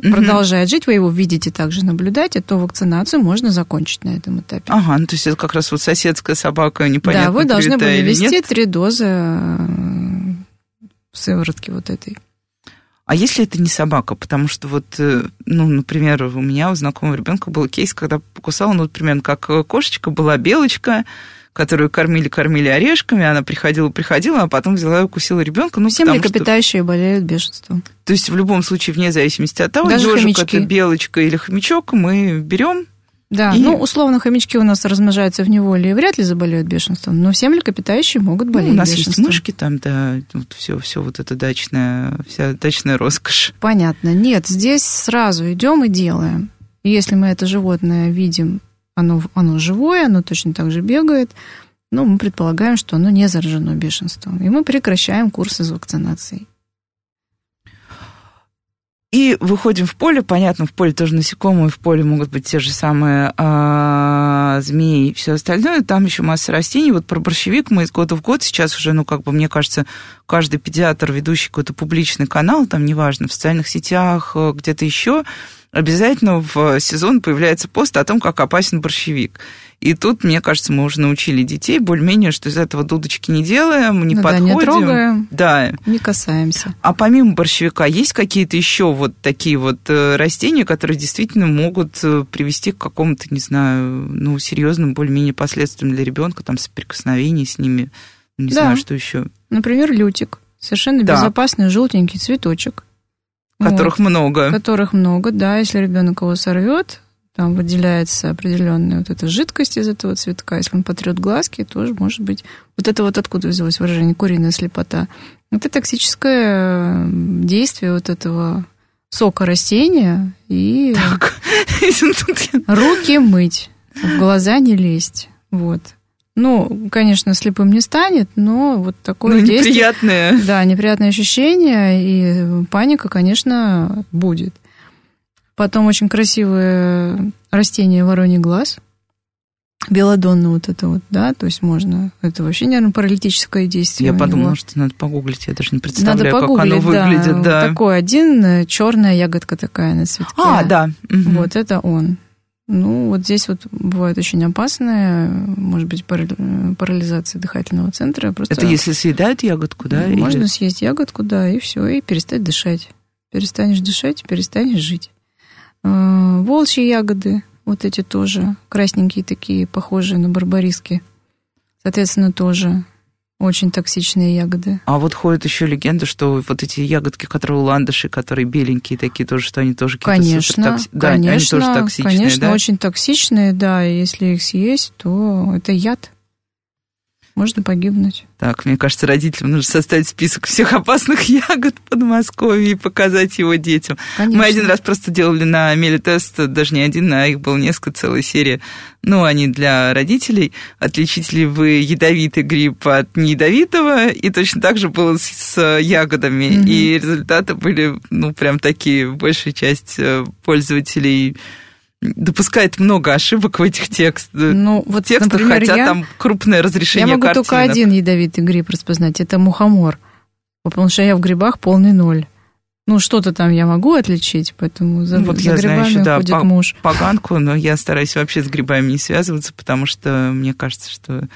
продолжает жить, вы его видите, также наблюдаете, то вакцинацию можно закончить на этом этапе. Ага, ну то есть это как раз вот соседская собака, непонятно, да, вы должны были ввести 3 дозы сыворотки вот этой. А если это не собака? Потому что вот, ну, например, у меня, у знакомого ребенка был кейс, когда покусала, ну, примерно как кошечка, была белочка, которую кормили орешками, она приходила, а потом взяла и укусила ребенка. Ну, все млекопитающие болеют бешенством. То есть в любом случае, вне зависимости от того, ежик это белочка или хомячок, мы берем. Да, и... ну, условно, хомячки у нас размножаются в неволе и вряд ли заболеют бешенством, но все млекопитающие могут болеть бешенством. У нас бешенством. Есть мышки там, да, вот все вот это дачная, вся дачная роскошь. Понятно. Нет, здесь сразу идем и делаем. И если мы это животное видим, оно живое, оно точно так же бегает, но мы предполагаем, что оно не заражено бешенством. И мы прекращаем курсы с вакцинацией. И выходим в поле. Понятно, в поле тоже насекомые, в поле могут быть те же самые змеи и все остальное. Там еще масса растений. Вот про борщевик мы из года в год сейчас уже, ну, как бы, мне кажется, каждый педиатр, ведущий какой-то публичный канал, там, неважно, в социальных сетях, где-то еще, обязательно в сезон появляется пост о том, как опасен борщевик. И тут, мне кажется, мы уже научили детей более-менее, что из этого дудочки не делаем, не подходим. Да, не трогаем, да. Не касаемся. А помимо борщевика есть какие-то еще вот такие вот растения, которые действительно могут привести к какому-то, не знаю, ну, серьезным более-менее последствиям для ребенка, там, соприкосновение с ними, не знаю, что еще. Например, лютик. Совершенно безопасный желтенький цветочек. Которых много. Которых много, да. Если ребенок его сорвет, там выделяется определенная вот эта жидкость из этого цветка. Если он потрет глазки, тоже может быть... Вот это вот откуда взялось выражение «куриная слепота». Это токсическое действие вот этого сока растения. И руки мыть, в глаза не лезть. Вот. Ну, конечно, слепым не станет, но вот такое действие... Неприятное. Да, неприятное ощущение, и паника, конечно, будет. Потом очень красивые растения вороний глаз, белодонна вот это вот, да, то есть можно... Это вообще, наверное, паралитическое действие. Я подумала, что надо погуглить, я даже не представляю, как оно выглядит. Да. Такой один, черная ягодка такая на цветке. А, да. Угу. Вот это он. Ну, вот здесь вот бывают очень опасные, может быть, парализация дыхательного центра. Просто это если съедают ягодку, да? Можно съесть ягодку, да, и все, и перестать дышать. Перестанешь дышать, перестанешь жить. Волчьи ягоды, вот эти тоже, красненькие такие, похожие на барбариски, соответственно, тоже очень токсичные ягоды. А вот ходит еще легенда, что вот эти ягодки, которые ландыши, которые беленькие такие тоже, что они тоже какие-то супертоксичные. Да, они тоже токсичные, конечно, да? Очень токсичные, да. И если их съесть, то это яд. Можно погибнуть. Так, мне кажется, родителям нужно составить список всех опасных ягод в Подмосковье и показать его детям. Конечно. Мы один раз просто делали на МЕЛе тест, даже не один, а их было несколько, целая серия. Ну, они для родителей. Отличите ли вы ядовитый гриб от неядовитого? И точно так же было с ягодами. Mm-hmm. И результаты были, ну, прям такие. Большая часть пользователей... допускает много ошибок в этих текстах, ну, вот, текстах, например, хотя там крупное разрешение картинок. Я могу только один ядовитый гриб распознать, это мухомор, потому что я в грибах полный ноль. Ну, что-то там я могу отличить, поэтому за, ну, вот за я грибами знаю еще, да, ходит муж. Поганку, но я стараюсь вообще с грибами не связываться, потому что мне кажется, что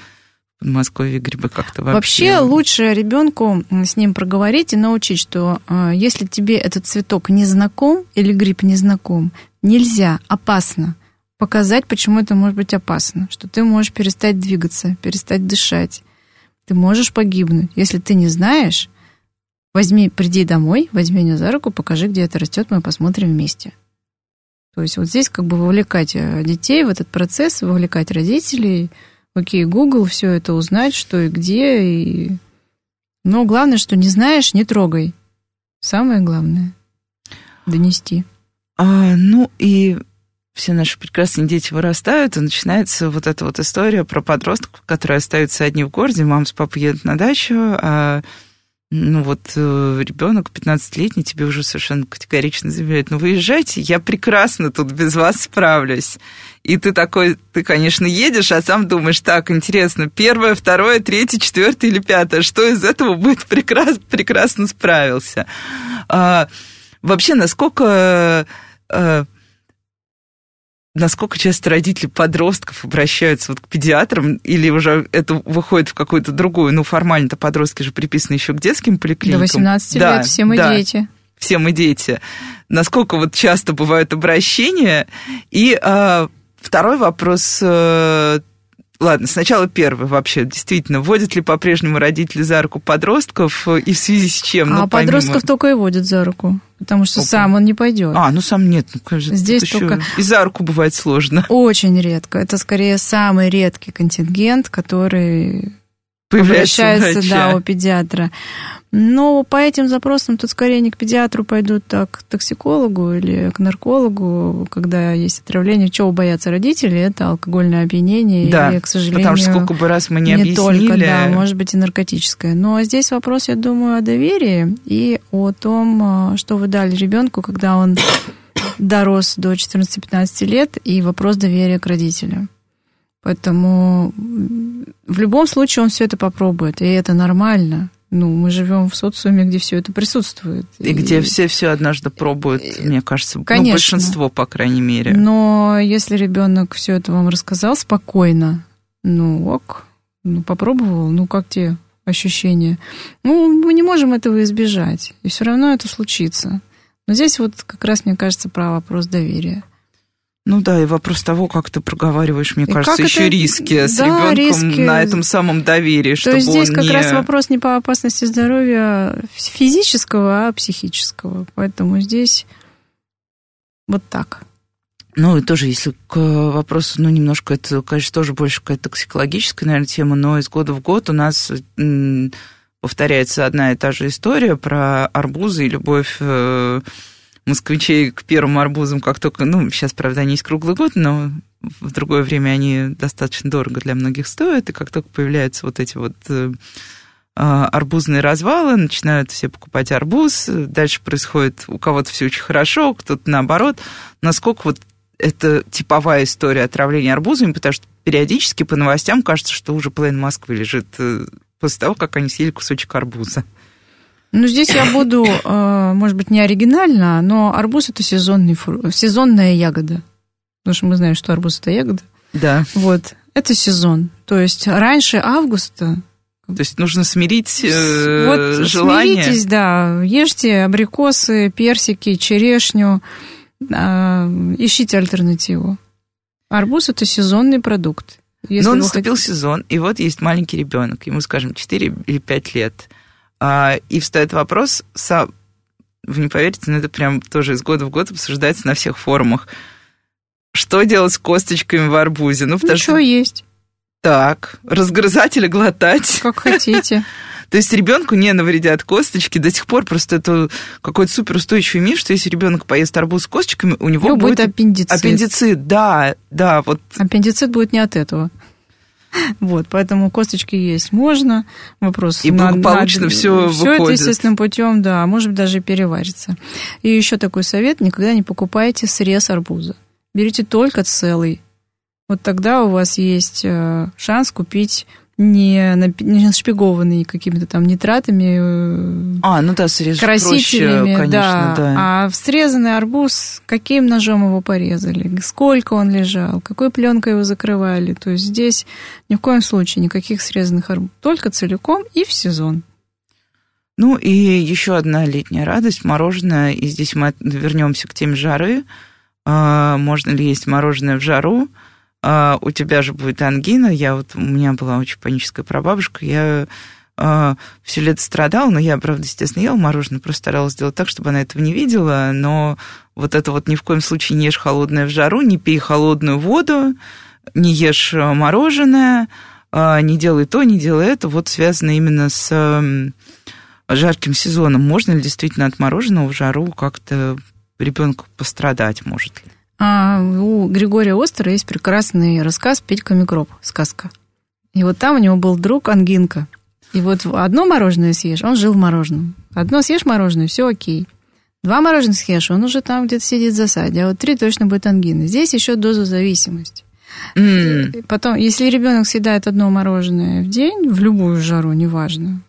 в Подмосковье грибы как-то вообще... Вообще лучше ребенку с ним проговорить и научить, что если тебе этот цветок не знаком или гриб не знаком, нельзя, опасно показать, почему это может быть опасно. Что ты можешь перестать двигаться, перестать дышать. Ты можешь погибнуть. Если ты не знаешь, приди домой, возьми меня за руку, покажи, где это растет, мы посмотрим вместе. То есть вот здесь как бы вовлекать детей в этот процесс, вовлекать родителей. Окей, Google, все это узнать, что и где. Но главное, что не знаешь, не трогай. Самое главное – донести. Ну и все наши прекрасные дети вырастают, и начинается вот эта вот история про подростков, которые остаются одни в городе, мама с папой едут на дачу, а ребенок 15-летний тебе уже совершенно категорично заявляет: выезжайте, я прекрасно тут без вас справлюсь. И ты такой, конечно, едешь, а сам думаешь: так, интересно, 1, 2, 3, 4 или 5, что из этого будет прекрасно справился. Вообще, насколько часто родители подростков обращаются к педиатрам, или уже это выходит в какую-то другую, формально-то подростки же приписаны еще к детским поликлиникам. До 18 лет все мы дети. Все мы дети. Насколько часто бывают обращения? И второй вопрос... Ладно, сначала первый вообще. Действительно, водят ли по-прежнему родители за руку подростков и в связи с чем? Подростков только и водят за руку, потому что сам он не пойдет. Сам нет. Здесь только... И за руку бывает сложно. Очень редко. Это скорее самый редкий контингент, который обращается у педиатра. Но по этим запросам тут скорее не к педиатру пойдут, а к токсикологу или к наркологу, когда есть отравление. Чего боятся родители? Это алкогольное опьянение. Да, или, к сожалению, потому что сколько бы раз мы не объяснили. Только, может быть, и наркотическое. Но здесь вопрос, я думаю, о доверии и о том, что вы дали ребенку, когда он дорос до 14-15 лет, и вопрос доверия к родителям. Поэтому в любом случае он все это попробует, и это нормально. Мы живем в социуме, где все это присутствует. И где все однажды пробуют, мне кажется. Конечно. Большинство, по крайней мере. Но если ребенок все это вам рассказал спокойно, попробовал, как тебе ощущения? Мы не можем этого избежать, и все равно это случится. Но здесь как раз, мне кажется, про вопрос доверия. И вопрос того, как ты проговариваешь, мне кажется, еще риски с ребенком риски... на этом самом доверии, чтобы он не... То есть здесь как раз вопрос не по опасности здоровья физического, а психического. Поэтому здесь так. И тоже, если к вопросу, немножко, это, конечно, тоже больше какая-то токсикологическая, наверное, тема, но из года в год у нас повторяется одна и та же история про арбузы и любовь... москвичей к первым арбузам, как только... сейчас, правда, они есть круглый год, но в другое время они достаточно дорого для многих стоят, и как только появляются эти арбузные развалы, начинают все покупать арбуз, дальше происходит у кого-то все очень хорошо, кто-то наоборот. Насколько это типовая история отравления арбузами, потому что периодически по новостям кажется, что уже половина Москвы лежит после того, как они съели кусочек арбуза. Здесь я буду, может быть, не оригинально, но арбуз – это сезонная ягода. Потому что мы знаем, что арбуз – это ягода. Да. Это сезон. То есть раньше августа... То есть нужно смирить желание. Смиритесь, Ешьте абрикосы, персики, черешню. Ищите альтернативу. Арбуз – это сезонный продукт. Но наступил сезон, и есть маленький ребенок. Ему, скажем, 4 или 5 лет. И встает вопрос, вы не поверите, но это прям тоже из года в год обсуждается на всех форумах. Что делать с косточками в арбузе? Что есть. Так, разгрызать или глотать? Как хотите. То есть ребенку не навредят косточки. До сих пор просто это какой-то суперустойчивый миф, что если ребенок поест арбуз с косточками, у него будет аппендицит. Аппендицит, да. Аппендицит будет не от этого. Поэтому косточки есть можно. Вопрос. И благополучно все выходит. Все это естественным путем, может быть, даже и переварится. И еще такой совет: никогда не покупайте срез арбуза. Берите только целый. Тогда у вас есть шанс купить не нашпигованный какими-то там нитратами, срез красителями, проще, конечно, А срезанный арбуз, каким ножом его порезали, сколько он лежал, какой пленкой его закрывали. То есть здесь ни в коем случае никаких срезанных арбузов, только целиком и в сезон. И еще одна летняя радость – мороженое. И здесь мы вернемся к теме жары. Можно ли есть мороженое в жару? У тебя же будет ангина. У меня была очень паническая прабабушка. Я все лето страдала, но я, правда, естественно, ела мороженое, просто старалась сделать так, чтобы она этого не видела. Но ни в коем случае не ешь холодное в жару, не пей холодную воду, не ешь мороженое, не делай то, не делай это. Связано именно с жарким сезоном, можно ли действительно от мороженого в жару как-то ребенку пострадать может ли? У Григория Остера есть прекрасный рассказ «Петька микроб», сказка. И вот там у него был друг Ангинка. И вот одно мороженое съешь, он жил в мороженом. Одно съешь мороженое, все окей. Два мороженых съешь, он уже там где-то сидит в засаде. А вот три точно будет ангина. Здесь еще доза зависимости. Потом, если ребенок съедает одно мороженое в день, в любую жару, неважно,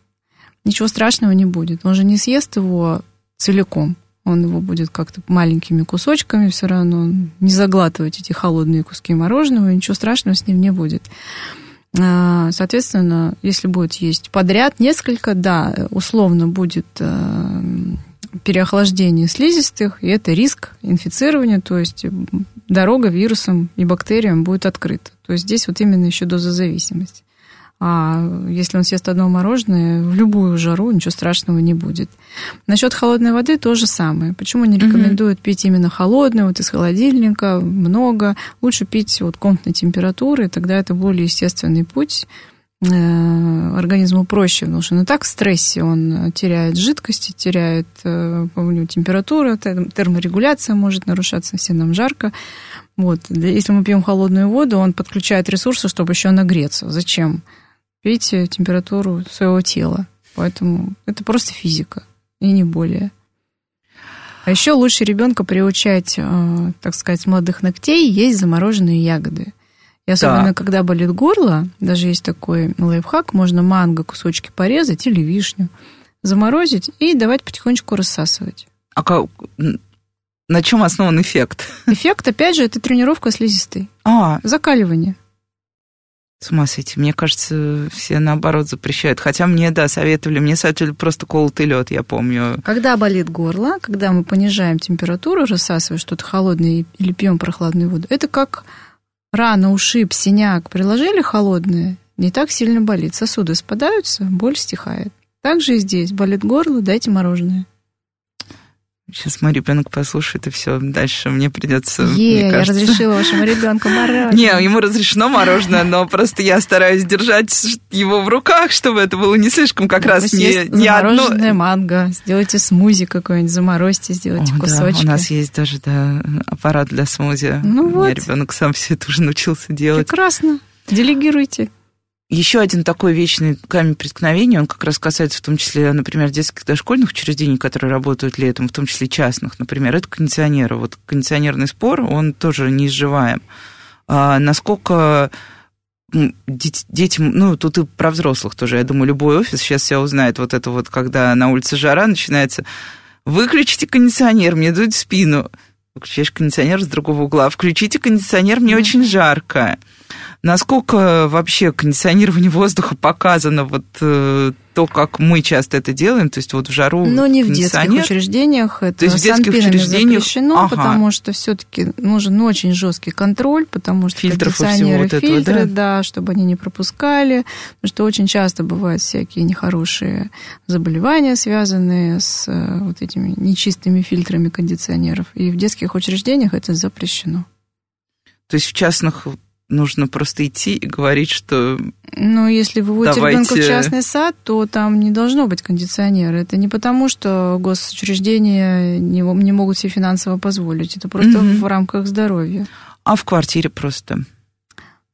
ничего страшного не будет. Он же не съест его целиком. Он его будет как-то маленькими кусочками все равно. Не заглатывать эти холодные куски мороженого, ничего страшного с ним не будет. Соответственно, если будет есть подряд несколько, да, условно будет переохлаждение слизистых, и это риск инфицирования, то есть дорога вирусам и бактериям будет открыта. То есть здесь вот именно еще дозозависимость. А если он съест одно мороженое, в любую жару ничего страшного не будет. Насчет холодной воды то же самое. Почему не рекомендуют пить именно холодную, вот из холодильника много? Лучше пить вот комнатной температуры, тогда это более естественный путь. Организму проще, потому что он и так в стрессе, он теряет жидкости, теряет температуру, терморегуляция может нарушаться, все нам жарко. Вот. Если мы пьем холодную воду, он подключает ресурсы, чтобы еще нагреться. Зачем? Пить температуру своего тела. Поэтому это просто физика, и не более. А еще лучше ребенка приучать, так сказать, с молодых ногтей есть замороженные ягоды. И особенно, да, когда болит горло, даже есть такой лайфхак, можно манго кусочки порезать или вишню, заморозить и давать потихонечку рассасывать. А как, на чем основан эффект? Эффект, опять же, это тренировка слизистой. Закаливание. С ума сойти. Мне кажется, все наоборот запрещают. Хотя мне, да, советовали. Мне советовали просто колотый лед, я помню. Когда болит горло, когда мы понижаем температуру, рассасывая что-то холодное или пьем прохладную воду, это как... Рана, ушиб, синяк приложили холодное, не так сильно болит. Сосуды спадаются, боль стихает. Так же и здесь. Болит горло, дайте мороженое. Сейчас мой ребенок послушает, и все. Дальше мне придется, мне кажется... Я разрешила вашему ребенку мороженое. Не, ему разрешено мороженое, но просто я стараюсь держать его в руках, чтобы это было не слишком как раз не одно... Замороженное манго. Сделайте смузи какой-нибудь, заморозьте, сделайте кусочки. У нас есть даже аппарат для смузи. Ну вот. У меня ребенок сам все это уже научился делать. Прекрасно. Делегируйте. Еще один такой вечный камень преткновения, он как раз касается в том числе, например, детских дошкольных учреждений, которые работают летом, в том числе частных, например, это кондиционеры. Вот кондиционерный спор, он тоже неизживаем. Насколько дети, ну, тут и про взрослых тоже, я думаю, любой офис сейчас себя узнает, вот это вот, когда на улице жара начинается, выключите кондиционер, мне дует в спину. Включаешь кондиционер с другого угла. Включите кондиционер, мне очень жарко. Насколько вообще кондиционирование воздуха показано вот то, как мы часто это делаем, то есть вот в жару кондиционер? Ну, не в детских учреждениях. Это то есть в детских учреждениях запрещено, потому что все-таки нужен очень жесткий контроль, потому что фильтров кондиционеры, всего фильтры, этого, да, чтобы они не пропускали, потому что очень часто бывают всякие нехорошие заболевания, связанные с вот этими нечистыми фильтрами кондиционеров. И в детских учреждениях это запрещено. То есть в частных... Нужно просто идти и говорить, что... Ну, если вы выводите ребенка в частный сад, то там не должно быть кондиционера. Это не потому, что госучреждения не могут себе финансово позволить. Это просто в рамках здоровья. А в квартире просто?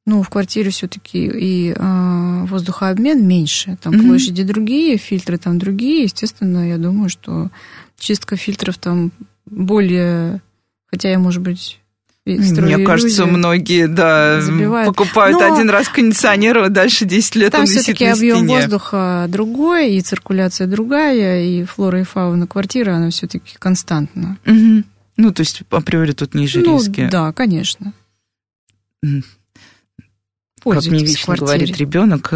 Ну, в квартире все-таки и воздухообмен меньше. Там площади другие, фильтры там другие. Естественно, я думаю, что чистка фильтров там более... Хотя я, может быть... Мне кажется, многие покупают один раз кондиционер, а дальше 10 лет он висит на стене. Там все-таки объем воздуха другой, и циркуляция другая, и флора и фауна квартиры, она все-таки константна. Угу. Ну, то есть априори тут ниже риски. Да, конечно. Как мне вечно говорит ребенок,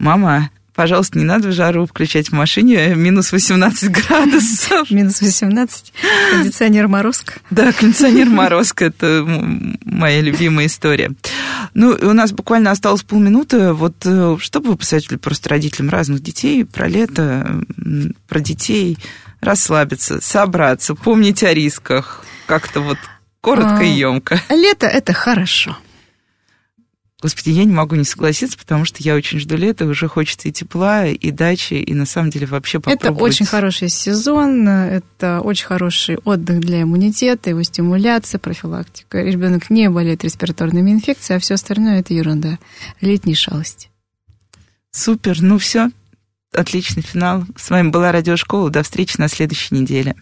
мама... Пожалуйста, не надо в жару включать в машине. Минус 18 градусов. Минус 18. Кондиционер морозка. Да, кондиционер морозка. Это моя любимая история. Ну, у нас буквально осталось полминуты. Вот что бы вы посоветовали просто родителям разных детей про лето, про детей? Расслабиться, собраться, помнить о рисках. Как-то вот коротко и емко. Лето – это хорошо. Господи, я не могу не согласиться, потому что я очень жду лета, уже хочется и тепла, и дачи, и на самом деле вообще попробовать. Это очень хороший сезон, это очень хороший отдых для иммунитета, его стимуляция, профилактика. Ребенок не болеет респираторными инфекциями, а все остальное – это ерунда. Летние шалости. Супер, ну все, отличный финал. С вами была Радиошкола, до встречи на следующей неделе.